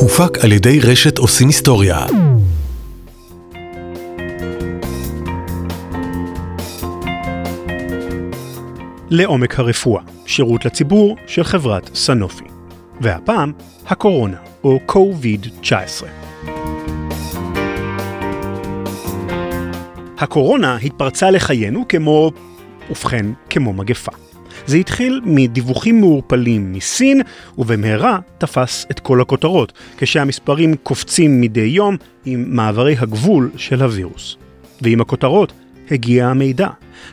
הופק על ידי רשת עושים היסטוריה. לעומק הרפואה, שירות לציבור של חברת סנופי. והפעם, הקורונה, או COVID-19. הקורונה התפרצה לחיינו כמו מגפה. זה התחיל מדיווחים מעורפלים מסין, ובמהרה תפס את כל הכותרות, כשהמספרים קופצים מדי יום עם מעברי הגבול של הווירוס. ועם הכותרות הגיע המידע,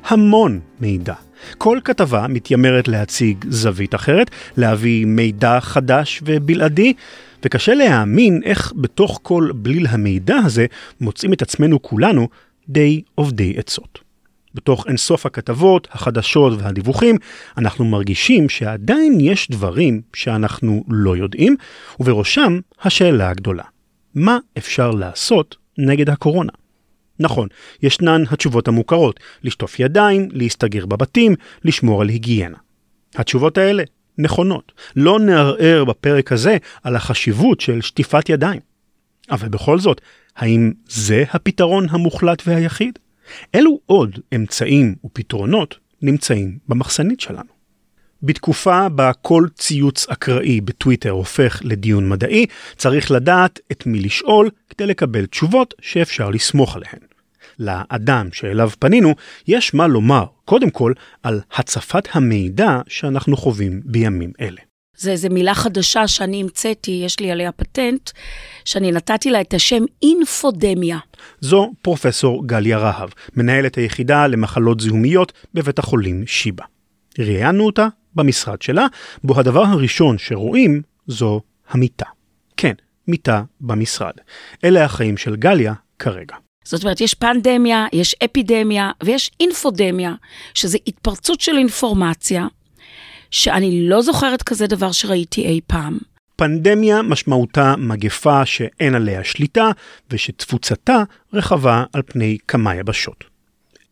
המון מידע. כל כתבה מתיימרת להציג זווית אחרת, להביא מידע חדש ובלעדי, וקשה להאמין איך בתוך כל בליל המידע הזה מוצאים את עצמנו כולנו די עובדי עצות. בתוך אינסוף הכתבות, החדשות והדיווחים, אנחנו מרגישים שעדיין יש דברים שאנחנו לא יודעים, ובראשם השאלה הגדולה. מה אפשר לעשות נגד הקורונה? נכון, ישנן התשובות המוכרות, לשטוף ידיים, להסתגר בבתים, לשמור על היגיינה. התשובות האלה נכונות. לא נערער בפרק הזה על החשיבות של שטיפת ידיים. אבל בכל זאת, האם זה הפתרון המוחלט והיחיד? אלו עוד אמצעים ופתרונות נמצאים במחסנית שלנו. בתקופה בה כל ציוץ אקראי בטוויטר הופך לדיון מדעי, צריך לדעת את מי לשאול כדי לקבל תשובות שאפשר לסמוך עליהן. לאדם שאליו פנינו יש מה לומר, קודם כל, על הצפת המידע שאנחנו חווים בימים אלה. זה איזו מילה חדשה שאני המצאתי, יש לי עליה פטנט, שאני נתתי לה את השם אינפודמיה. זו פרופסור גליה רהב, מנהלת היחידה למחלות זיהומיות בבית החולים שיבה. ראיינו אותה במשרד שלה, בו הדבר הראשון שרואים זו המיטה. כן, מיטה במשרד. אלה החיים של גליה כרגע. זאת אומרת, יש פנדמיה, יש אפידמיה ויש אינפודמיה, שזה התפרצות של אינפורמציה, שאני לא זוכרת כזה דבר שראיתי אי פעם. פנדמיה משמעותה מגפה שאין עליה שליטה, ושתפוצתה רחבה על פני כמה יבשות.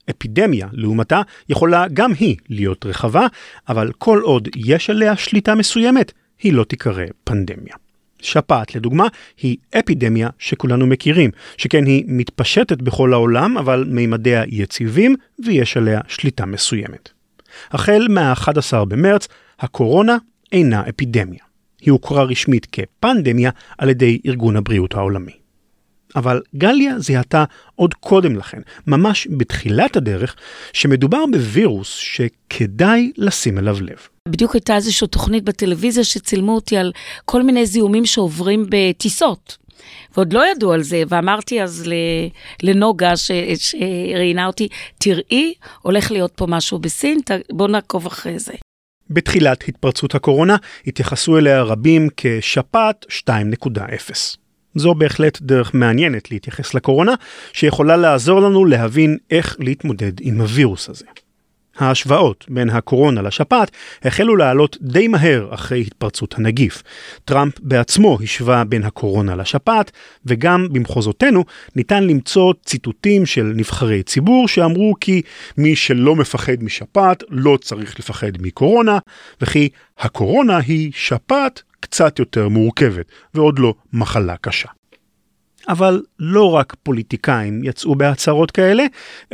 אפידמיה, לעומתה, יכולה גם היא להיות רחבה, אבל כל עוד יש עליה שליטה מסוימת, היא לא תיקרא פנדמיה. שפעת, לדוגמה, היא אפידמיה שכולנו מכירים, שכן היא מתפשטת בכל העולם, אבל מימדיה יציבים, ויש עליה שליטה מסוימת. החל מה-11 במרץ, הקורונה אינה אפידמיה. היא הוכרה רשמית כפנדמיה על ידי ארגון הבריאות העולמי. אבל גליה זיהתה עוד קודם לכן, ממש בתחילת הדרך, שמדובר בווירוס שכדאי לשים אליו לב. בדיוק הייתה איזושהי תוכנית בטלוויזיה שצילמו אותי על כל מיני זיהומים שעוברים בטיסות. ועוד לא ידעו על זה, ואמרתי אז לנוגה שראיינה אותי, תראי, הולך להיות פה משהו בסין, בוא נעקוב אחרי זה. בתחילת התפרצות הקורונה התייחסו אליה רבים כשפעת 2.0. זו בהחלט דרך מעניינת להתייחס לקורונה, שיכולה לעזור לנו להבין איך להתמודד עם הווירוס הזה. ההשוואות בין הקורונה לשפעת החלו לעלות די מהר אחרי התפרצות הנגיף. טראמפ בעצמו השווה בין הקורונה לשפעת, וגם במחוזותינו ניתן למצוא ציטוטים של נבחרי ציבור שאמרו כי מי שלא מפחד משפעת לא צריך לפחד מקורונה, וכי הקורונה היא שפעת קצת יותר מורכבת ועוד לא מחלה קשה. אבל לא רק פוליטיקאים יצאו בהצהרות כאלה,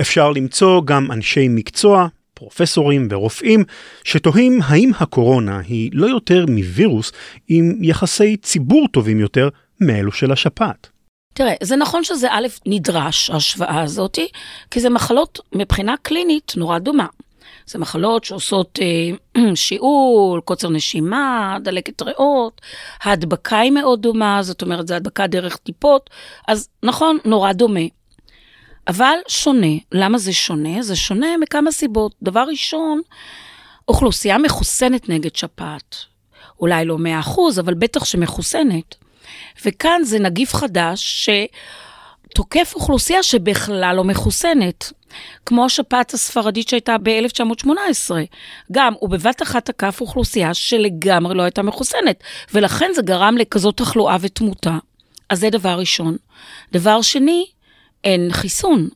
אפשר למצוא גם אנשי מקצוע, פרופסורים ורופאים, שתוהים האם הקורונה היא לא יותר מווירוס עם יחסי ציבור טובים יותר מאלו של השפעת. תראה, זה נכון שזה א' נדרש, ההשוואה הזאת, כי זה מחלות מבחינה קלינית נורא דומה. זה מחלות שעושות שיעול, קוצר נשימה, דלקת ריאות, ההדבקה היא מאוד דומה, זאת אומרת, זה הדבקה דרך טיפות, אז נכון, נורא דומה. אבל שונה. למה זה שונה? זה שונה מכמה סיבות. דבר ראשון, אוכלוסייה מחוסנת נגד שפעת. אולי לא 100%, אבל בטח שמחוסנת. וכאן זה נגיף חדש שתוקף אוכלוסייה שבכלל לא מחוסנת. כמו השפעת הספרדית שהייתה ב-1918. גם, ובבת אחת תקף אוכלוסייה שלגמרי לא הייתה מחוסנת. ולכן זה גרם לכזאת תחלואה ותמותה. אז זה דבר ראשון. דבר שני, אין חיסון.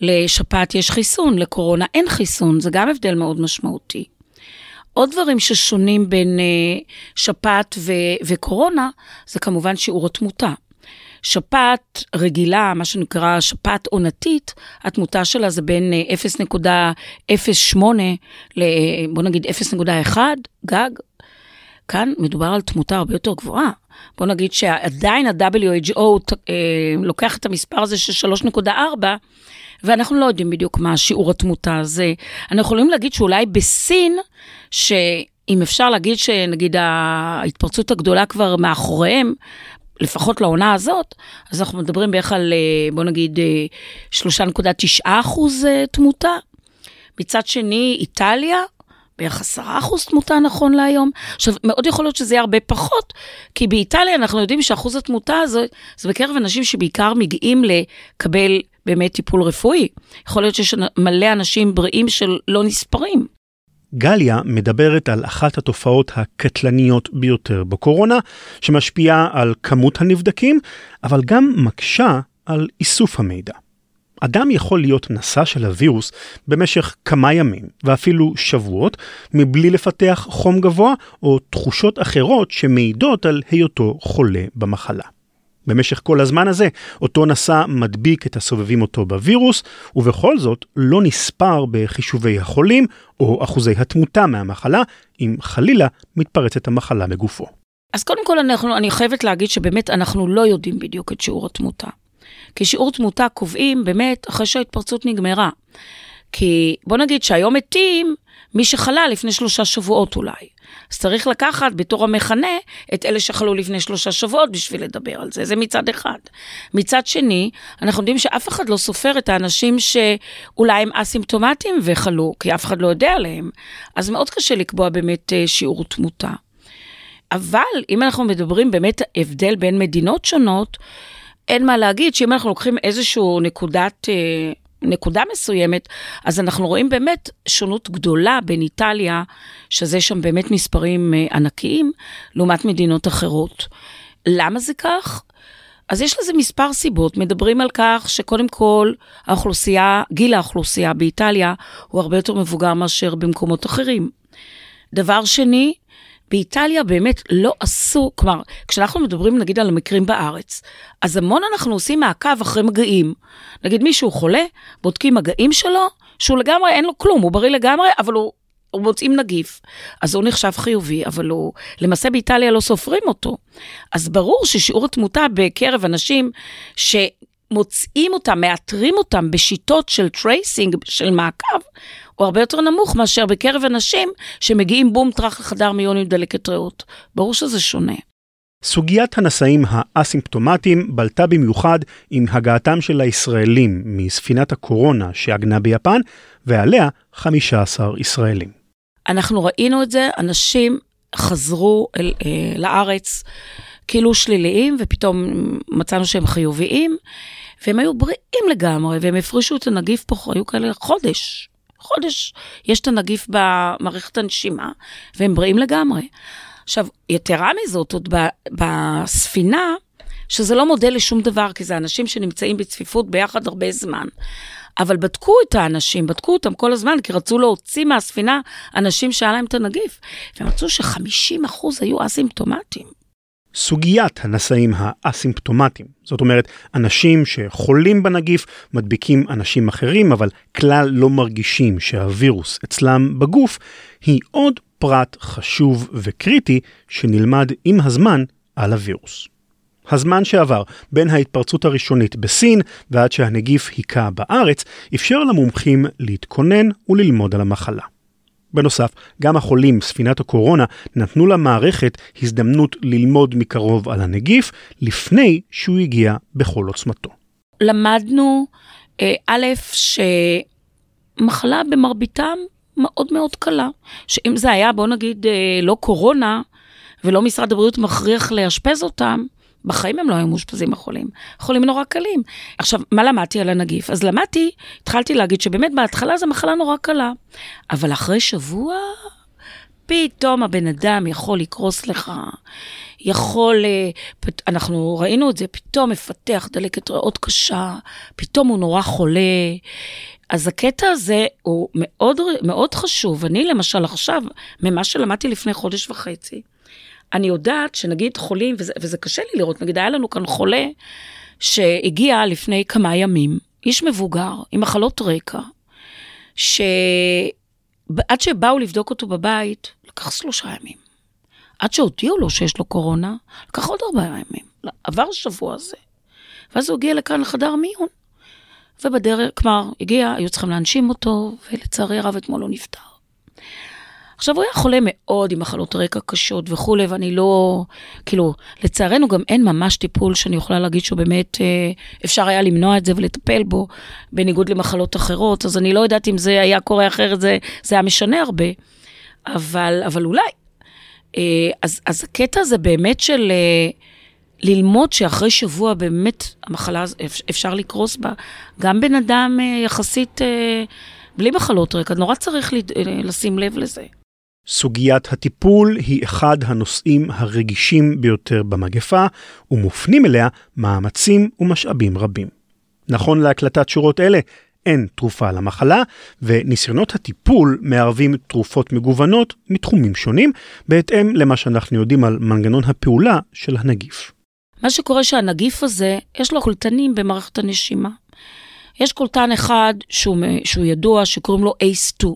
לשפעת יש חיסון, לקורונה אין חיסון, זה גם הבדל מאוד משמעותי. עוד דברים ששונים בין שפעת וקורונה, זה כמובן שיעור התמותה. שפעת רגילה, מה שנקרא שפעת עונתית, התמותה שלה זה בין 0.08 בוא נגיד 0.1 גג. כאן מדובר על תמותה הרבה יותר גבוהה. בוא נגיד שעדיין ה-WHO לוקח את המספר הזה של 3.4, ואנחנו לא יודעים בדיוק מה שיעור התמותה הזה. אנחנו יכולים להגיד שאולי בסין, שאם אפשר להגיד שנגיד ההתפרצות הגדולה כבר מאחוריהם, לפחות לעונה הזאת, אז אנחנו מדברים בערך על, בוא נגיד, 3.9% תמותה. מצד שני, איטליה, בערך 10% תמותה נכון להיום. עכשיו, מאוד יכול להיות שזה יהיה הרבה פחות, כי באיטליה אנחנו יודעים שאחוז התמותה הזו, זה בקרב אנשים שבעיקר מגיעים לקבל באמת טיפול רפואי. יכול להיות שיש מלא אנשים בריאים שלא נספרים. גליה מדברת על אחת התופעות הקטלניות ביותר בקורונה, שמשפיעה על כמות הנבדקים, אבל גם מקשה על איסוף המידע. אדם יכול להיות נשא של הווירוס במשך כמה ימים ואפילו שבועות, מבלי לפתח חום גבוה או תחושות אחרות שמעידות על היותו חולה במחלה. במשך כל הזמן הזה, אותו נשא מדביק את הסובבים אותו בווירוס, ובכל זאת לא נספר בחישובי החולים או אחוזי התמותה מהמחלה, אם חלילה מתפרצת המחלה בגופו. אז קודם כל אני חייבת להגיד שבאמת אנחנו לא יודעים בדיוק את שיעור התמותה. כי שיעור תמותה קובעים באמת אחרי שההתפרצות נגמרה. כי בוא נגיד שהיום מתים מי שחלה לפני 3 שבועות אולי. אז צריך לקחת בתור המחנה את אלה שחלו לפני 3 שבועות בשביל לדבר על זה. זה מצד אחד. מצד שני, אנחנו יודעים שאף אחד לא סופר את האנשים שאולי הם אסימפטומטיים וחלו, כי אף אחד לא יודע עליהם. אז מאוד קשה לקבוע באמת שיעור תמותה. אבל אם אנחנו מדברים באמת הבדל בין מדינות שונות, אין מה להגיד שאם אנחנו לוקחים איזשהו נקודה מסוימת, אז אנחנו רואים באמת שונות גדולה בין איטליה, שזה שם באמת מספרים ענקיים, לעומת מדינות אחרות. למה זה כך? אז יש לזה מספר סיבות, מדברים על כך שקודם כל גיל האוכלוסייה באיטליה הוא הרבה יותר מבוגר מאשר במקומות אחרים. דבר שני, באיטליה באמת לא עשו, כלומר, כשאנחנו מדברים נגיד על המקרים בארץ, אז המון אנחנו עושים מעקב אחרי מגעים. נגיד מישהו חולה, בודקים מגעים שלו, שהוא לגמרי אין לו כלום, הוא בריא לגמרי, אבל הוא מוצאים נגיף. אז הוא נחשב חיובי, אבל למעשה באיטליה לא סופרים אותו. אז ברור ששיעור התמותה בקרב אנשים שמוצאים אותם, מאתרים אותם בשיטות של טרייסינג, של מעקב, הוא הרבה יותר נמוך מאשר בקרב אנשים שמגיעים בום טרח לחדר מיון עם דלקת ריאות. ברור שזה שונה. סוגיית הנשאים האסימפטומטיים בלטה במיוחד עם הגעתם של הישראלים מספינת הקורונה שהגנה ביפן, ועליה 15 ישראלים. אנחנו ראינו את זה, אנשים חזרו לארץ כאילו שליליים, ופתאום מצאנו שהם חיוביים, והם היו בריאים לגמרי, והם הפרישו את הנגיף פה, היו כאלה חודש יש את הנגיף במערכת הנשימה, והם בריאים לגמרי. עכשיו, יתרה מזאת, עוד בספינה, שזה לא מודל לשום דבר, כי זה אנשים שנמצאים בצפיפות ביחד הרבה זמן. אבל בדקו את האנשים, בדקו אותם כל הזמן, כי רצו להוציא מהספינה אנשים שהיה להם את הנגיף. והם רצו ש50% היו אסימפטומטיים. סוגיית הנשאים האסימפטומטיים, זאת אומרת, אנשים שחולים בנגיף מדביקים אנשים אחרים, אבל כלל לא מרגישים שהווירוס אצלם בגוף, היא עוד פרט חשוב וקריטי שנלמד עם הזמן על הווירוס. הזמן שעבר בין ההתפרצות הראשונית בסין ועד שהנגיף היכה בארץ, אפשר למומחים להתכונן וללמוד על המחלה. בנוסף, גם החולים ספינת הקורונה נתנו למערכת הזדמנות ללמוד מקרוב על הנגיף לפני שהוא הגיע בכל עוצמתו. למדנו, א', שמחלה במרביתם מאוד מאוד קלה. שאם זה היה, בוא נגיד, לא קורונה ולא משרד הבריאות מכריח להשפז אותם, בחיים הם לא היו מושפזים החולים. חולים נורא קלים. עכשיו, מה למדתי על הנגיף? אז התחלתי להגיד שבאמת בהתחלה זה מחלה נורא קלה. אבל אחרי שבוע, פתאום הבן אדם יכול לקרוס לך. אנחנו ראינו את זה, פתאום מפתח דלקת ריאות קשה, פתאום הוא נורא חולה. אז הקטע הזה הוא מאוד, מאוד חשוב. אני למשל עכשיו, ממה שלמדתי לפני חודש וחצי, אני יודעת שנגיד חולים, וזה קשה לי לראות, נגיד היה לנו כאן חולה שהגיע לפני כמה ימים, איש מבוגר, עם מחלות רקע, שעד שבאו לבדוק אותו בבית, לקח 3 ימים. עד שהודיעו לו שיש לו קורונה, לקח עוד 4 ימים. עבר שבוע הזה. ואז הוא הגיע לכאן לחדר מיון. ובדרך, כלומר, הגיע, היו צריכים להנשים אותו, ולצערי רב אתמול הוא נפטר. עכשיו, הוא היה חולה מאוד עם מחלות רקע קשות וכו', ואני לא, כאילו, לצערנו גם אין ממש טיפול שאני יכולה להגיד שבאמת אפשר היה למנוע את זה ולטפל בו, בניגוד למחלות אחרות, אז אני לא יודעת אם זה היה קורה אחרת, זה היה משנה הרבה, אבל אולי. אז הקטע הזה באמת של ללמוד שאחרי שבוע באמת המחלה, אפשר לקרוס בה, גם בן אדם יחסית בלי מחלות רקע, נורא צריך לשים לב לזה. סוגיית הטיפול היא אחד הנושאים הרגישים ביותר במגפה, ומופנים אליה מאמצים ומשאבים רבים. נכון להקלטת שורות אלה, אין תרופה למחלה, וניסיונות הטיפול מערבים תרופות מגוונות מתחומים שונים, בהתאם למה שאנחנו יודעים על מנגנון הפעולה של הנגיף. מה שקורה שהנגיף הזה, יש לו חולתנים במערכת הנשימה. יש קולטן אחד שהוא ידוע, שקוראים לו ACE2.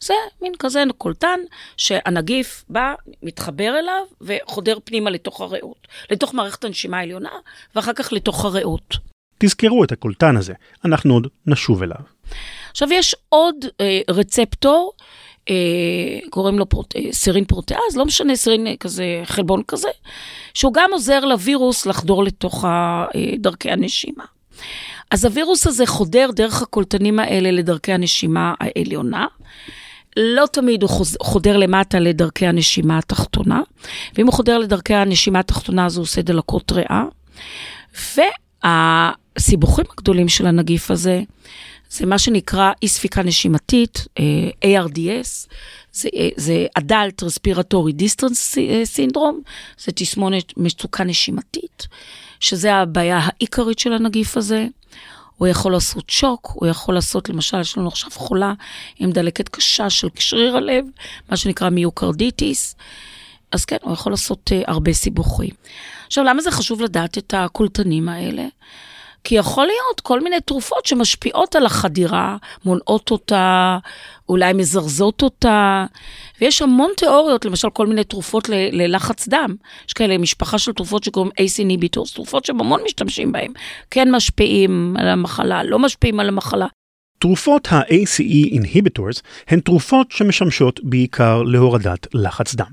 זה מין כזה קולטן שהנגיף בא, מתחבר אליו, וחודר פנימה לתוך הריאות. לתוך מערכת הנשימה העליונה, ואחר כך לתוך הריאות. תזכרו את הקולטן הזה, אנחנו עוד נשוב אליו. עכשיו יש עוד רצפטור, קוראים לו סירין פרוטאז, לא משנה, סירין כזה, חלבון כזה, שהוא גם עוזר לווירוס לחדור לתוך דרכי הנשימה. אז הווירוס הזה חודר דרך הקולטנים האלה לדרכי הנשימה העליונה, לא תמיד הוא חודר למטה לדרכי הנשימה התחתונה, ואם הוא חודר לדרכי הנשימה התחתונה, אז הוא עושה דלקות ריאה, והסיבוכים הגדולים של הנגיף הזה, זה מה שנקרא אי ספיקה נשימתית, ARDS, זה Adult Respiratory Distress Syndrome, זה תסמונת מצוקה נשימתית, שזה הבעיה העיקרית של הנגיף הזה, הוא יכול לעשות שוק, הוא יכול לעשות, למשל, יש לנו עכשיו חולה עם דלקת קשה של שריר הלב, מה שנקרא מיוקרדיטיס, אז כן, הוא יכול לעשות הרבה סיבוכים. עכשיו, למה זה חשוב לדעת את הקולטנים האלה? כי יכול להיות כל מיני תרופות שמשפיעות על החדירה, מונעות אותה, אולי מזרזות אותה, ויש המון תיאוריות, למשל כל מיני תרופות ללחץ דם, יש כאלה משפחה של תרופות שקוראים ACE Inhibitors, תרופות שבמון משתמשים בהן, כן משפיעים על המחלה, לא משפיעים על המחלה. תרופות ה-ACE Inhibitors הן תרופות שמשמשות בעיקר להורדת לחץ דם.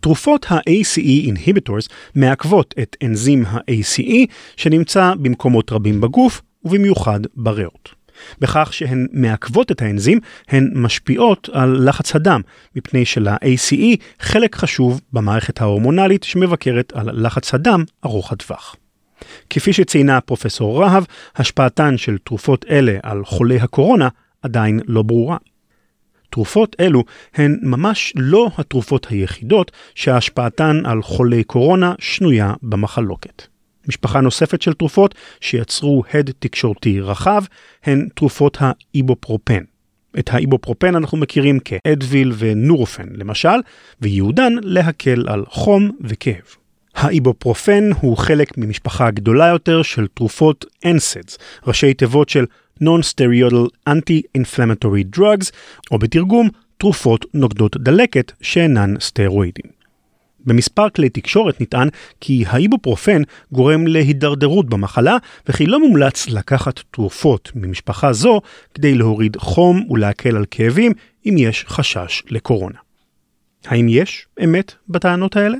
תרופות ה-ACE Inhibitors מעכבות את אנזים ה-ACE שנמצא במקומות רבים בגוף ובמיוחד בריאות. בכך שהן מעכבות את האנזים, הן משפיעות על לחץ הדם, מפני של-ACE חלק חשוב במערכת ההורמונלית שמבקרת על לחץ הדם ארוך הטווח. כפי שציינה פרופסור רהב, השפעתן של תרופות אלה על חולי הקורונה עדיין לא ברורה. תרופות אלו הן ממש לא התרופות היחידות שהשפעתן על חולי קורונה שנויה במחלוקת. משפחה נוספת של תרופות שיצרו הד תקשורתי רחב הן תרופות האיבופרופן. את האיבופרופן אנחנו מכירים כאדוויל ונורופן למשל, ויעודן להקל על חום וכאב. האיבופרופן הוא חלק ממשפחה גדולה יותר של תרופות NSAIDs, ראשי תיבות של Non-Steroidal Anti-Inflammatory Drugs, או בתרגום, תרופות נוגדות דלקת שאינן סטרואידים. במספר כלי תקשורת נטען כי האיבופרופן גורם להידרדרות במחלה, וכי לא מומלץ לקחת תרופות ממשפחה זו כדי להוריד חום ולהקל על כאבים אם יש חשש לקורונה. האם יש אמת בטענות האלה?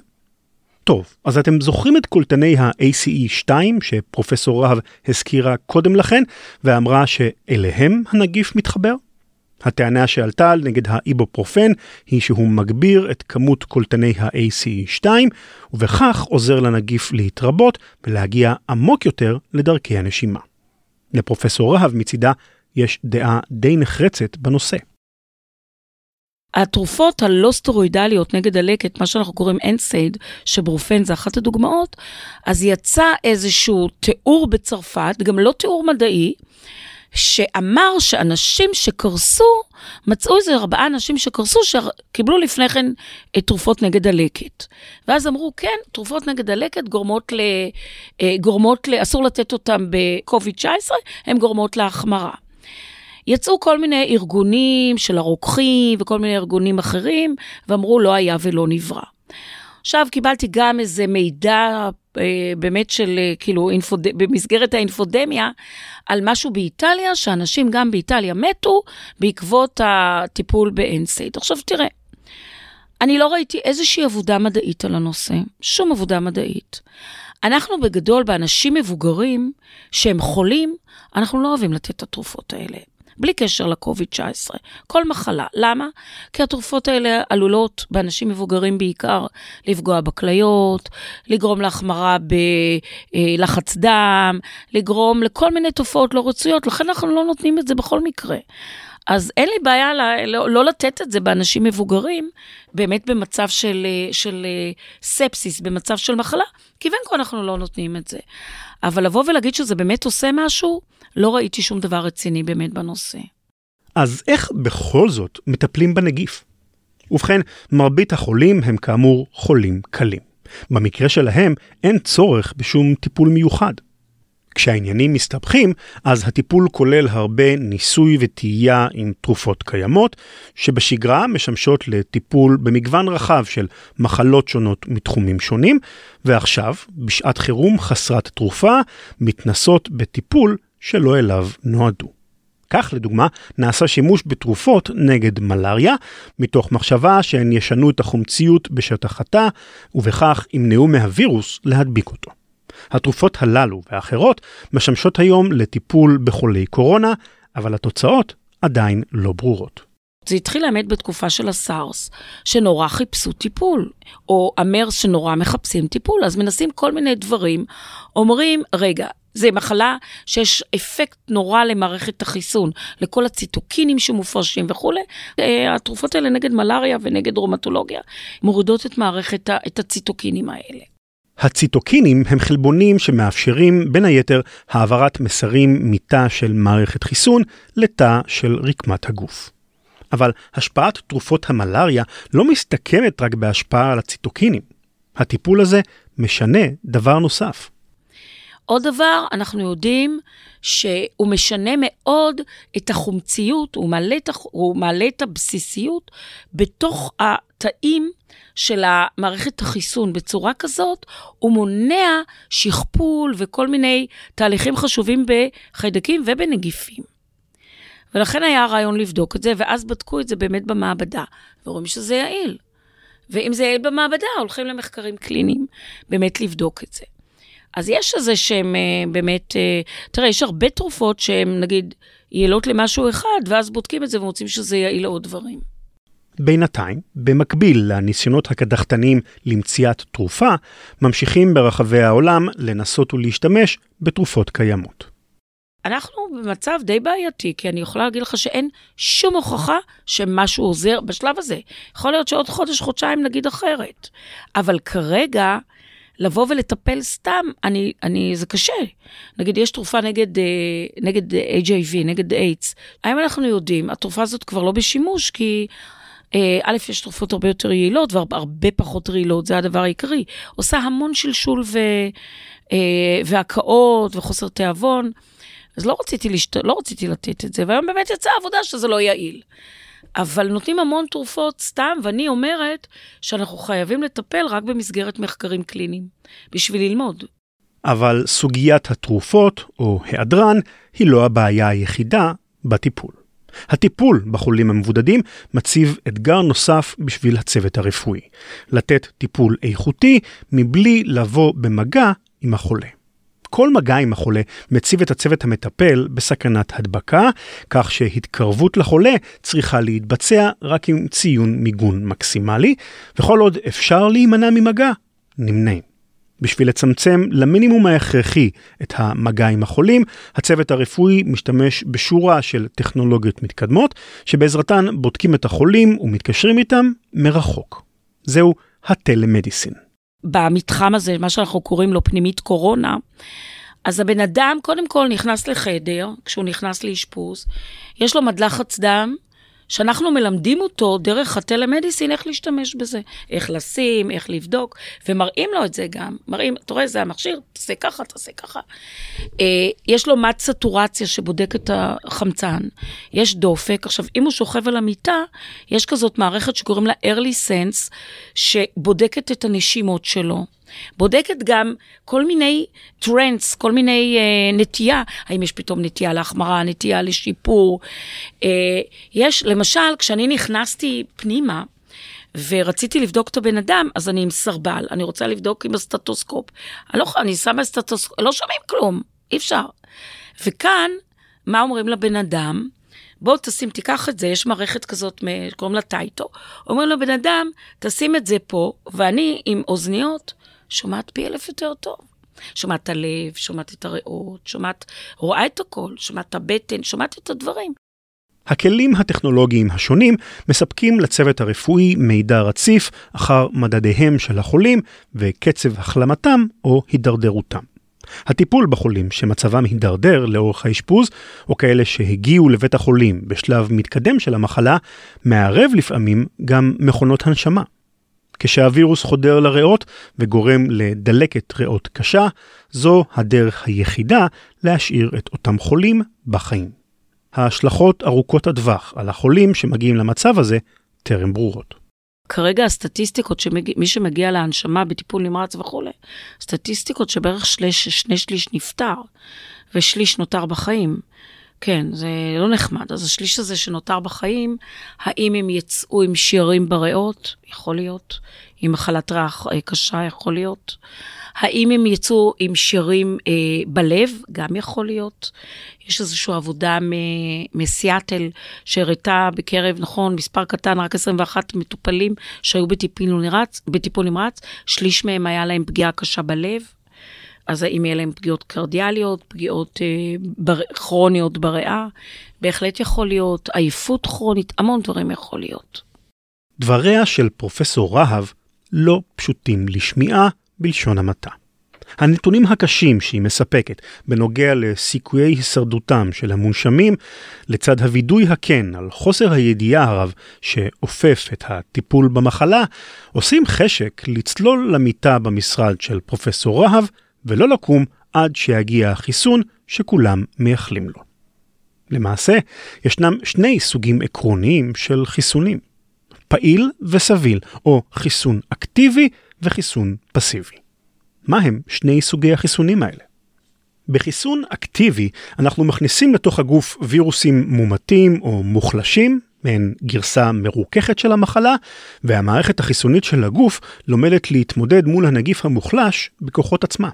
טוב, אז אתם זוכרים את קולטני ה-ACE2 שפרופסור רהב הזכירה קודם לכן ואמרה שאליהם הנגיף מתחבר? הטענה שעלתה נגד האיבופרופן היא שהוא מגביר את כמות קולטני ה-ACE2 ובכך עוזר לנגיף להתרבות ולהגיע עמוק יותר לדרכי הנשימה. לפרופסור רהב מצידה יש דעה די נחרצת בנושא. התרופות הלא סטרואידליות נגד דלקת, מה שאנחנו קוראים NSAID, שברופן זה אחת הדוגמאות, אז יצא איזשהו תיאור בצרפת, גם לא תיאור מדעי, שאמר שאנשים שקרסו, מצאו איזה 4 אנשים שקרסו, שקיבלו לפני כן תרופות נגד הלקט. ואז אמרו, כן, תרופות נגד הלקט גורמות אסור לתת אותם ב-COVID-19, הן גורמות להחמרה. יצאו כל מיני ארגונים של הרוקחים, וכל מיני ארגונים אחרים, ואמרו, לא היה ולא נברא. עכשיו קיבלתי גם איזה מידע באמת של, כאילו, במסגרת האינפודמיה, על משהו באיטליה, שאנשים גם באיטליה מתו, בעקבות הטיפול באנסייד. עכשיו תראה, אני לא ראיתי איזושהי עבודה מדעית על הנושא, שום עבודה מדעית. אנחנו בגדול, באנשים מבוגרים, שהם חולים, אנחנו לא אוהבים לתת את התרופות האלה, בלי קשר לקוביד-19, כל מחלה. למה? כי התרופות האלה עלולות, באנשים מבוגרים בעיקר, לפגוע בכליות, לגרום להחמרה בלחץ דם, לגרום לכל מיני תופעות לא רצויות, לכן אנחנו לא נותנים את זה בכל מקרה. אז אין לי בעיה לא לתת את זה באנשים מבוגרים, באמת במצב של ספסיס, במצב של מחלה, כי בין כה אנחנו לא נותנים את זה. אבל לבוא ולהגיד שזה באמת עושה משהו, לא ראיתי שום דבר רציני באמת בנושא. אז איך בכל זאת מטפלים בנגיף? ובכן, מרבית החולים הם כאמור חולים קלים. במקרה שלהם אין צורך בשום טיפול מיוחד. כשהעניינים מסתבכים, אז הטיפול כולל הרבה ניסוי וטעייה עם תרופות קיימות, שבשגרה משמשות לטיפול במגוון רחב של מחלות שונות מתחומים שונים, ועכשיו, בשעת חירום חסרת תרופה, מתנסות בטיפול שלא אליו נועדו. כך לדוגמה, נעשה שימוש בתרופות נגד מלריה, מתוך מחשבה שהן ישנו את החומציות בשטח התא, ובכך ימנעו מהווירוס להדביק אותו. התרופות הללו ואחרות משמשות היום לטיפול בחולי קורונה, אבל התוצאות עדיין לא ברורות. זה התחיל האמת בתקופה של הסארס, שנורא חיפשו טיפול, או המרס שנורא מחפשים טיפול, אז מנסים כל מיני דברים, אומרים, רגע, זה מחלה שיש אפקט נורא למערכת החיסון, לכל הציטוקינים שמופרשים וכו'. התרופות האלה נגד מלריה ונגד רוומטולוגיה, מורידות את מערכת, את הציטוקינים האלה. הציטוקינים הם חלבונים שמאפשרים בין היתר העברת מסרים מתא של מערכת חיסון לתא של רקמת הגוף. אבל השפעת תרופות המלריה לא מסתכמת רק בהשפעה על הציטוקינים. הטיפול הזה משנה דבר נוסף. עוד דבר, אנחנו יודעים שהוא משנה מאוד את החומציות, הוא מעלה את הבסיסיות בתוך התאים של מערכת החיסון בצורה כזאת, הוא מונע שכפול וכל מיני תהליכים חשובים בחיידקים ובנגיפים. ולכן היה הרעיון לבדוק את זה, ואז בדקו את זה באמת במעבדה, ורואים שזה יעיל. ואם זה יעיל במעבדה, הולכים למחקרים קליניים באמת לבדוק את זה. אז יש איזה שהם באמת, תראה, יש הרבה תרופות שהם נגיד יעילות למשהו אחד, ואז בודקים את זה ומוצאים שזה יעיל לעוד דברים. בינתיים, במקביל לניסיונות הקדחתנים למציאת תרופה, ממשיכים ברחבי העולם לנסות ולהשתמש בתרופות קיימות. אנחנו במצב די בעייתי, כי אני יכולה להגיד לך שאין שום הוכחה שמשהו עוזר בשלב הזה. יכול להיות שעוד חודש, חודשיים נגיד אחרת. אבל כרגע, לבוא ולטפל סתם, זה קשה. נגיד, יש תרופה נגד HIV, נגד AIDS. האם אנחנו יודעים, התרופה הזאת כבר לא בשימוש, כי א', יש תרופות הרבה יותר יעילות, והרבה פחות רעילות, זה הדבר העיקרי. עושה המון שלשול והקאות וחוסר תיאבון, אז לא רציתי לתת את זה, והיום באמת יצאה עבודה שזה לא יעיל. אבל נותנים המון תרופות סתם, ואני אומרת שאנחנו חייבים לטפל רק במסגרת מחקרים קליניים, בשביל ללמוד. אבל סוגיית התרופות, או היעדרן, היא לא הבעיה היחידה בטיפול. הטיפול בחולים המבודדים מציב אתגר נוסף בשביל הצוות הרפואי. לתת טיפול איכותי מבלי לבוא במגע עם החולה. כל מגע עם החולה מציב את הצוות המטפל בסכנת הדבקה, כך שהתקרבות לחולה צריכה להתבצע רק עם ציון מיגון מקסימלי, וכל עוד אפשר להימנע ממגע, נמנעים. בשביל לצמצם למינימום ההכרחי את המגע עם החולים, הצוות הרפואי משתמש בשורה של טכנולוגיות מתקדמות, שבעזרתן בודקים את החולים ומתקשרים איתם מרחוק. זהו הטלמדיסין. במתחם הזה, מה שאנחנו קוראים לו פנימית קורונה, אז הבן אדם קודם כל נכנס לחדר, כשהוא נכנס לאשפוז, יש לו מדלחץ דם, שאנחנו מלמדים אותו דרך הטלמדיסין, איך להשתמש בזה, איך לשים, איך לבדוק, ומראים לו את זה גם, מראים, תראה, זה המכשיר, תעשה ככה, תעשה ככה. יש לו מד סטורציה שבודק את החמצן, יש דופק, עכשיו, אם הוא שוכב על המיטה, יש כזאת מערכת שקוראים לה early sense, שבודקת את הנשימות שלו, בודקת גם כל מיני טרנדס, כל מיני נטייה, האם יש פתאום נטייה להחמרה, נטייה לשיפור. יש, למשל, כשאני נכנסתי פנימה, ורציתי לבדוק את הבן אדם, אז אני עם סרבל, אני רוצה לבדוק עם הסטטוסקופ. אני שמה סטטוסקופ, לא שומעים כלום, אי אפשר. וכאן, מה אומרים לבן אדם? בוא תיקח את זה, יש מערכת כזאת, קוראים לה טייטו, אומרים לבן אדם, תשים את זה פה, ואני עם אוזניות, שומעת פי אלף יותר טוב. שומעת את הלב, שומעת את הריאות, רואה את הכל, שומעת את הבטן, שומעת את הדברים. הכלים הטכנולוגיים השונים מספקים לצוות הרפואי מידע רציף אחר מדדיהם של החולים וקצב החלמתם או הידרדרותם. הטיפול בחולים שמצבם הידרדר לאורך האשפוז, או כאלה שהגיעו לבית החולים בשלב מתקדם של המחלה, מערב לפעמים גם מכונות הנשמה. כשהווירוס חודר לריאות וגורם לדלקת ריאות קשה, זו הדרך היחידה להשאיר את אותם חולים בחיים. ההשלכות ארוכות הטווח על החולים שמגיעים למצב הזה טרם ברורות. כרגע הסטטיסטיקות שמי שמגיע להנשמה בטיפול נמרץ וכו', סטטיסטיקות שבערך שני שליש נפטר ושליש נותר בחיים. כן, זה לא נחמד. אז השליש הזה שנותר בחיים, האם הם יצאו עם שירים בריאות? יכול להיות. עם מחלת ריח קשה? יכול להיות. האם הם יצאו עם שירים בלב? גם יכול להיות. יש איזושהי עבודה מסיאטל שהראתה בקרב, נכון, מספר קטן, רק 21 מטופלים שהיו בטיפול נמרץ, שליש מהם היה להם פגיעה קשה בלב. אז האם יהיה להם פגיעות קרדיאליות, פגיעות כרוניות בריאה, בהחלט יכול להיות, עייפות כרונית, המון דברים יכול להיות. דבריה של פרופסור רהב לא פשוטים לשמיעה בלשון המעטה. הנתונים הקשים שהיא מספקת בנוגע לסיכויי הישרדותם של המונשמים, לצד הוידוי הכן על חוסר הידיעה הרב שאופף את הטיפול במחלה, עושים חשק לצלול למיטה במשרד של פרופסור רהב, ולא לקום עד שיגיע החיסון שכולם מייחלים לו. למעשה, ישנם שני סוגים עקרוניים של חיסונים. פעיל וסביל, או חיסון אקטיבי וחיסון פסיבי. מה הם שני סוגי החיסונים האלה? בחיסון אקטיבי אנחנו מכניסים לתוך הגוף וירוסים מומתים או מוחלשים, מעין גרסה מרוככת של המחלה, והמערכת החיסונית של הגוף לומדת להתמודד מול הנגיף המוחלש בכוחות עצמה.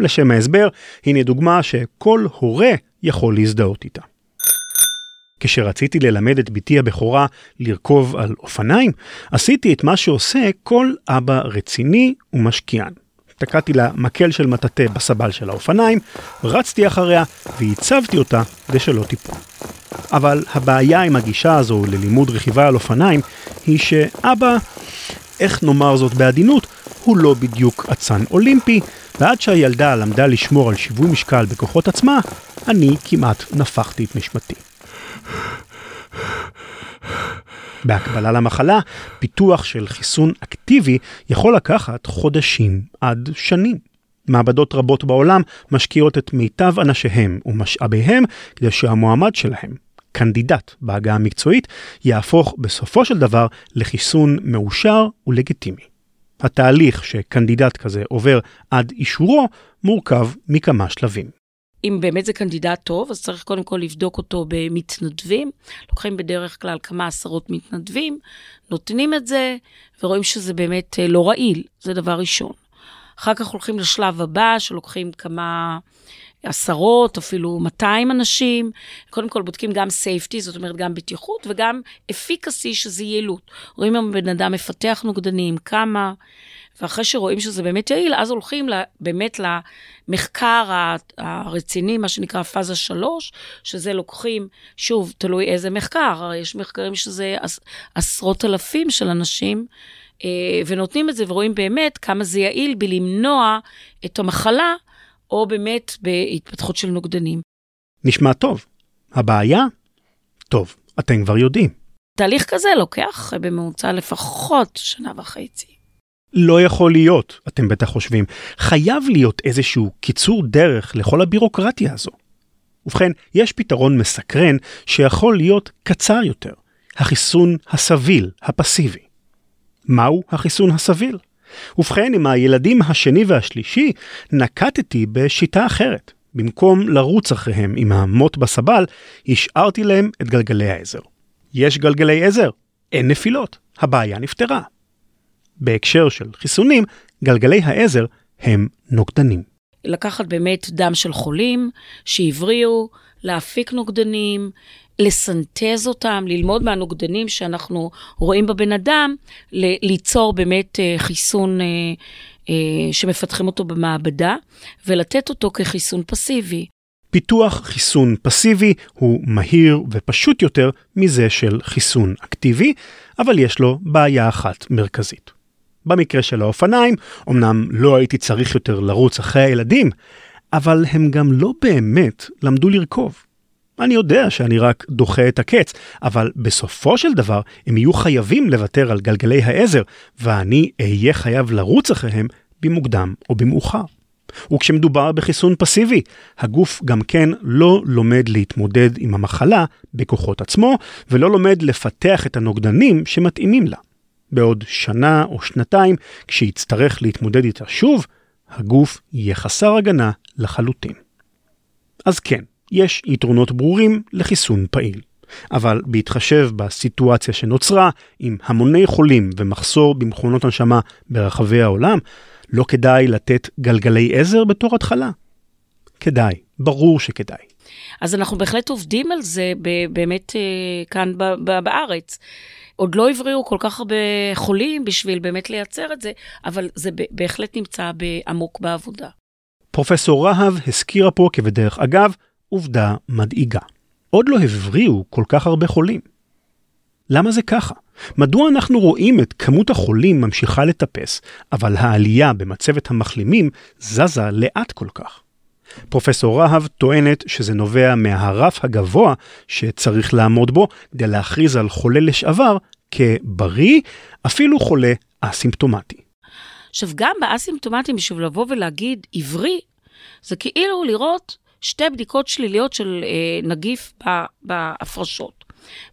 לשם ההסבר, הנה דוגמה שכל הורה יכול להזדהות איתה. כשרציתי ללמד את ביתי הבכורה לרכוב על אופניים, עשיתי את מה שעושה כל אבא רציני ומשקיען. תקעתי לה מקל של מטאטה בסבל של האופניים, רצתי אחריה והצבתי אותה כדי שלא תיפול. אבל הבעיה עם הגישה הזו ללימוד רכיבה על אופניים היא שאבא, איך נאמר זאת בעדינות, הוא לא בדיוק אצן אולימפי, ועד שהילדה למדה לשמור על שיווי משקל בכוחות עצמה, אני כמעט נפחתי את נשמתי. בהקבלה למחלה, פיתוח של חיסון אקטיבי יכול לקחת חודשים עד שנים. מעבדות רבות בעולם משקיעות את מיטב אנשיהם ומשאביהם כדי שהמועמד שלהם, קנדידט בהגה המקצועית, יהפוך בסופו של דבר לחיסון מאושר ולגיטימי. התהליך שקנדידט כזה עובר עד אישורו מורכב מכמה שלבים. אם באמת זה קנדידט טוב, אז צריך קודם כל לבדוק אותו במתנדבים. לוקחים בדרך כלל כמה עשרות מתנדבים, נותנים את זה, ורואים שזה באמת לא רעיל. זה דבר ראשון. אחר כך הולכים לשלב הבא, שלוקחים כמה עשרות, אפילו 200 אנשים. קודם כל בודקים גם safety, זאת אומרת גם בטיחות, וגם אפיקסי, שזה יעילות. רואים אם בן אדם מפתח נוגדנים, כמה, ואחרי שרואים שזה באמת יעיל, אז הולכים באמת למחקר הרציני, מה שנקרא פאזה 3, שזה לוקחים, שוב, תלוי איזה מחקר, יש מחקרים שזה עשרות אלפים של אנשים, ונותנים את זה ורואים באמת כמה זה יעיל בלמנוע את המחלה, או באמת בהתפתחות של נוגדנים. נשמע טוב. הבעיה? טוב, אתם כבר יודעים. תהליך כזה לוקח בממוצע לפחות 1.5 שנה. לא יכול להיות, אתם בטח חושבים. חייב להיות איזשהו קיצור דרך לכל הבירוקרטיה הזו. ובכן, יש פתרון מסקרן שיכול להיות קצר יותר. החיסון הסביל, הפסיבי. מהו החיסון הסביל? ובכן, עם הילדים השני והשלישי נקטתי בשיטה אחרת. במקום לרוץ אחריהם עם המות בסבל, השארתי להם את גלגלי העזר. יש גלגלי עזר, אין נפילות, הבעיה נפטרה. בהקשר של חיסונים, גלגלי העזר הם נוגדנים. לקחת באמת דם של חולים שהבריאו, להפיק נוגדנים, לסנטז אותם, ללמוד מהנוגדנים שאנחנו רואים בבן אדם, ליצור באמת חיסון שמפתחים אותו במעבדה, ולתת אותו כחיסון פסיבי. פיתוח חיסון פסיבי הוא מהיר ופשוט יותר מזה של חיסון אקטיבי, אבל יש לו בעיה אחת מרכזית. במקרה של האופניים, אמנם לא הייתי צריך יותר לרוץ אחרי הילדים, אבל הם גם לא באמת למדו לרכוב. אני יודע שאני רק דוחה את הקץ, אבל בסופו של דבר הם יהיו חייבים לוותר על גלגלי העזר, ואני אהיה חייב לרוץ אחריהם במוקדם או במאוחר. וכשמדובר בחיסון פסיבי, הגוף גם כן לא לומד להתמודד עם המחלה בכוחות עצמו, ולא לומד לפתח את הנוגדנים שמתאימים לה. בעוד 1 או 2 שנים, כשיצטרך להתמודד איתה שוב, הגוף יהיה חסר הגנה לחלוטין. אז כן, יש יתרונות ברורים לחיסון פעיל. אבל בהתחשב בסיטואציה שנוצרה, עם המוני חולים ומחסור במכונות הנשמה ברחבי העולם, לא כדאי לתת גלגלי עזר בתור התחלה. כדאי, ברור שכדאי. אז אנחנו בהחלט עובדים על זה באמת כאן בארץ. עוד לא הבריאו כל כך הרבה חולים בשביל באמת לייצר את זה, אבל זה בהחלט נמצא עמוק בעבודה. פרופסור רהב הזכירה פה כבדרך אגב, עובדה מדאיגה. עוד לא הבריאו כל כך הרבה חולים. למה זה ככה? מדוע אנחנו רואים את כמות החולים ממשיכה לטפס, אבל העלייה במצבת המחלימים זזה לאט כל כך? פרופסור רהב טוענת שזה נובע מהרף הגבוה שצריך לעמוד בו כדי להכריז על חולה לשעבר כבריא, אפילו חולה אסימפטומטי. עכשיו גם באסימפטומטי בשביל לבוא ולהגיד עברי, זה כאילו לראות 2 בדיקות שליליות של נגיף בהפרשות.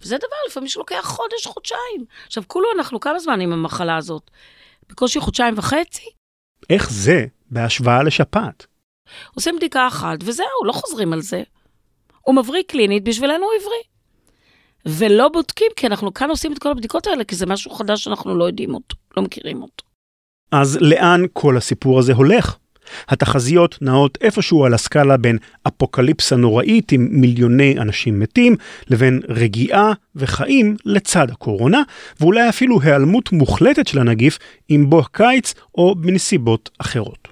וזה דבר לפעמים שלוקח 1-2 חודשים. עכשיו, כולו אנחנו כמה זמן עם המחלה הזאת? בקושי 1.5 חודשים? איך זה בהשוואה לשפעת? עושים בדיקה אחת, וזהו, לא חוזרים על זה. הוא מבריא קלינית, בשבילנו הוא עברי. ולא בודקים, כי אנחנו כאן עושים את כל הבדיקות האלה, כי זה משהו חדש שאנחנו לא יודעים אותו, לא מכירים אותו. אז לאן כל הסיפור הזה הולך? התחזיות נעות איפשהו על הסקאלה בין אפוקליפסה נוראית עם מיליוני אנשים מתים, לבין רגיעה וחיים לצד הקורונה, ואולי אפילו העלמות מוחלטת של הנגיף עם בוא קיץ או בנסיבות אחרות.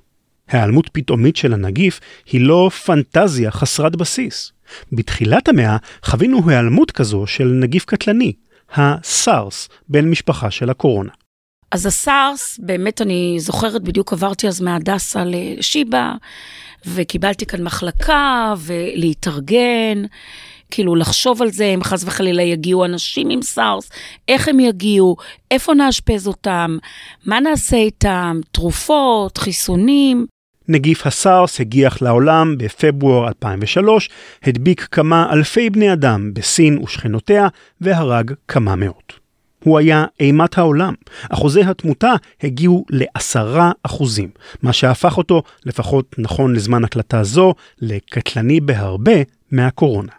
העלמות פתאומית של הנגיף היא לא פנטזיה חסרת בסיס. בתחילת המאה חווינו העלמות כזו של נגיף קטלני, הסארס, בן משפחה של הקורונה. אז הסארס, באמת אני זוכרת, בדיוק עברתי אז מהדסה לשיבה, וקיבלתי כאן מחלקה, ולהתארגן, כאילו לחשוב על זה, אם חס וחלילה יגיעו אנשים עם סארס, איך הם יגיעו, איפה נאשפז אותם, מה נעשה איתם, תרופות, חיסונים. נגיף הסארס הגיח לעולם בפברואר 2003, הדביק כמה אלפי בני אדם בסין ושכנותיה, והרג כמה מאות. הוא היה אימת העולם. אחוזי התמותה הגיעו ל10%, מה שהפך אותו, לפחות נכון לזמן הקלטה זו, לקטלני בהרבה מהקורונה.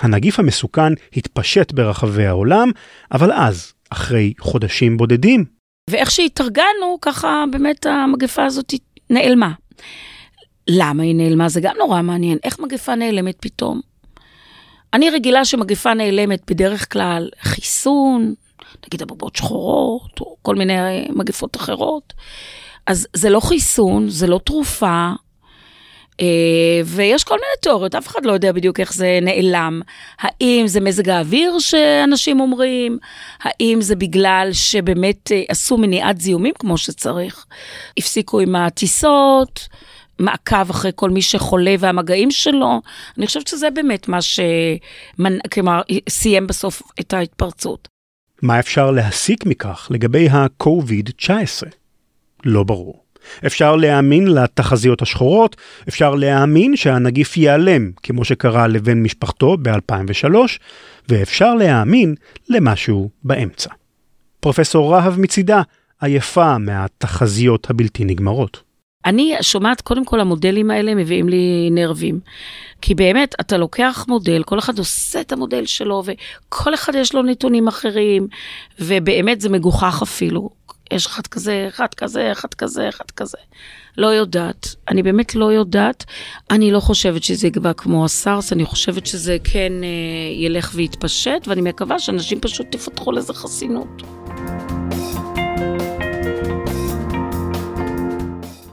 הנגיף המסוכן התפשט ברחבי העולם, אבל אז, אחרי חודשים בודדים. ואיך שהתארגנו, ככה באמת המגפה הזאת נעלמה. למה היא נעלמה? זה גם נורא מעניין. איך מגפה נעלמת פתאום? אני רגילה שמגפה נעלמת בדרך כלל חיסון, נגיד אבובות שחורות, או כל מיני מגפות אחרות. אז זה לא חיסון, זה לא תרופה, ויש כל מיני תיאוריות, אף אחד לא יודע בדיוק איך זה נעלם. האם זה מזג האוויר שאנשים אומרים, האם זה בגלל שבאמת עשו מניעת זיהומים כמו שצריך, הפסיקו עם הטיסות, מעקב אחרי כל מי שחולה והמגעים שלו, אני חושבת שזה באמת מה שסיים בסוף את ההתפרצות. מה אפשר להסיק מכך לגבי ה-COVID-19? לא ברור. אפשר להאמין לתחזיות השחורות, אפשר להאמין שהנגיף ייעלם, כמו שקרה לבן משפחתו ב-2003, ואפשר להאמין למשהו באמצע. פרופסור רהב מצידה, עייפה מהתחזיות הבלתי נגמרות. אני שומעת, קודם כל המודלים האלה מביאים לי נרבים, כי באמת אתה לוקח מודל, כל אחד עושה את המודל שלו, וכל אחד יש לו נתונים אחרים, ובאמת זה מגוחך אפילו. יש אחד כזה, אחד כזה, אחד כזה, אחד כזה. לא יודעת. אני באמת לא יודעת. אני לא חושבת שזה יגבה כמו הסארס, אני חושבת שזה כן ילך ויתפשט, ואני מקווה שאנשים פשוט תפתחו לזה חסינות.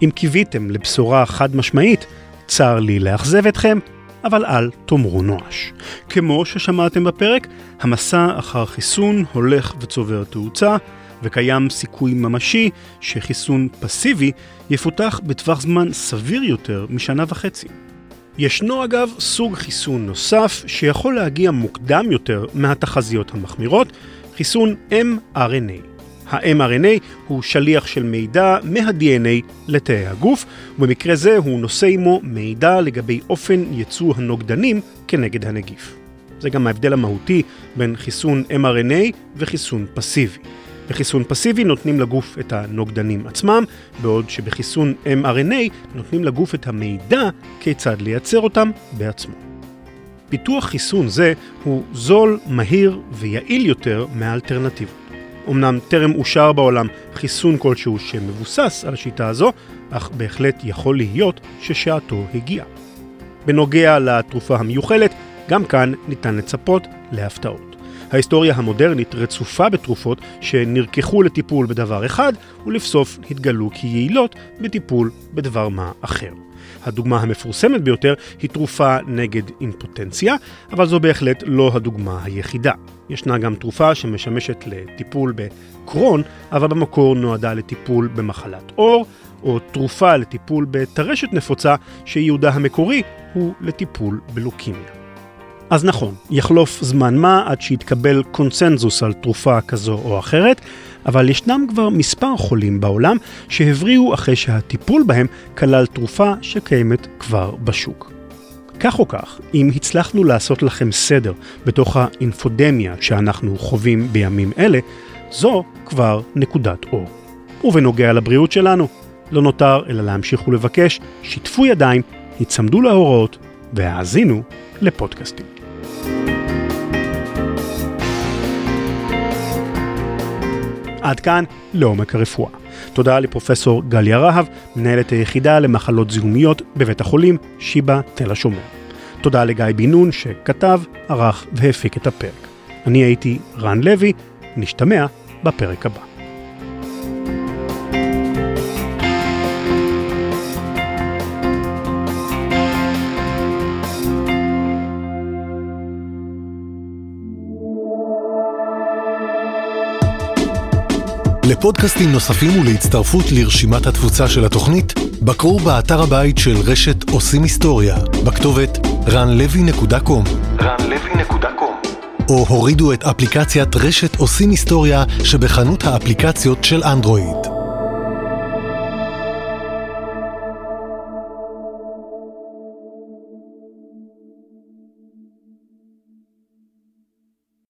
אם קיוויתם לבשורה חד משמעית, צר לי לאכזב אתכם, אבל אל תאמרו נואש. כמו ששמעתם בפרק, המסע אחר חיסון הולך וצובר תאוצה, וקיים סיכוי ממשי שחיסון פסיבי יפותח בטווח זמן סביר יותר משנה וחצי. ישנו אגב סוג חיסון נוסף שיכול להגיע מוקדם יותר מהתחזיות המחמירות, חיסון mRNA. ה-mRNA הוא שליח של מידע מה-DNA לתאי הגוף, ובמקרה זה הוא נושא עמו מידע לגבי אופן יצוא הנוגדנים כנגד הנגיף. זה גם ההבדל המהותי בין חיסון mRNA וחיסון פסיבי. בחיסון פסיבי נותנים לגוף את הנוגדנים עצמם, בעוד שבחיסון mRNA נותנים לגוף את המידע כיצד לייצר אותם בעצמו. פיתוח חיסון זה הוא זול, מהיר ויעיל יותר מהאלטרנטיבות. אמנם טרם אושר בעולם חיסון כלשהו שמבוסס על השיטה הזו, אך בהחלט יכול להיות ששעתו הגיעה. בנוגע לתרופה המיוחלת, גם כאן ניתן לצפות להפתעות. ההיסטוריה המודרנית רצופה בתרופות שנרקחו לטיפול בדבר אחד, ולבסוף התגלו כיעילות בטיפול בדבר מה אחר. הדוגמה המפורסמת ביותר היא תרופה נגד אינפוטנציה, אבל זו בהחלט לא הדוגמה היחידה. ישנה גם תרופה שמשמשת לטיפול בקרון, אבל במקור נועדה לטיפול במחלת אור, או תרופה לטיפול בטרשת נפוצה שייעודה המקורי הוא לטיפול בלוקימיה. אז נכון, יחלוף זמן מה עד שיתקבל קונצנזוס על תרופה כזו או אחרת, אבל ישנם כבר מספר חולים בעולם שהבריאו אחרי שהטיפול בהם כלל תרופה שקיימת כבר בשוק. כך או כך, אם הצלחנו לעשות לכם סדר בתוך האינפודמיה שאנחנו חווים בימים אלה, זו כבר נקודת אור. ובנוגע לבריאות שלנו, לא נותר אלא להמשיך ולבקש, שיתפו ידיים, הצמדו להוראות והאזינו לפודקאסטים. עד כאן לעומק הרפואה. תודה לפרופסור גליה רהב, מנהלת היחידה למחלות זיהומיות בבית החולים שיבה תל השומר. תודה לגיא בינון שכתב, ערך והפיק את הפרק. אני הייתי רן לוי, נשתמע בפרק הבא. לפודקאסטים נוספים ולהצטרפות לרשימת התפוצה של התוכנית, בקרו באתר הבית של רשת עושים היסטוריה, בכתובת ranlevy.com, או הורידו את אפליקציית רשת עושים היסטוריה שבחנות האפליקציות של אנדרואיד.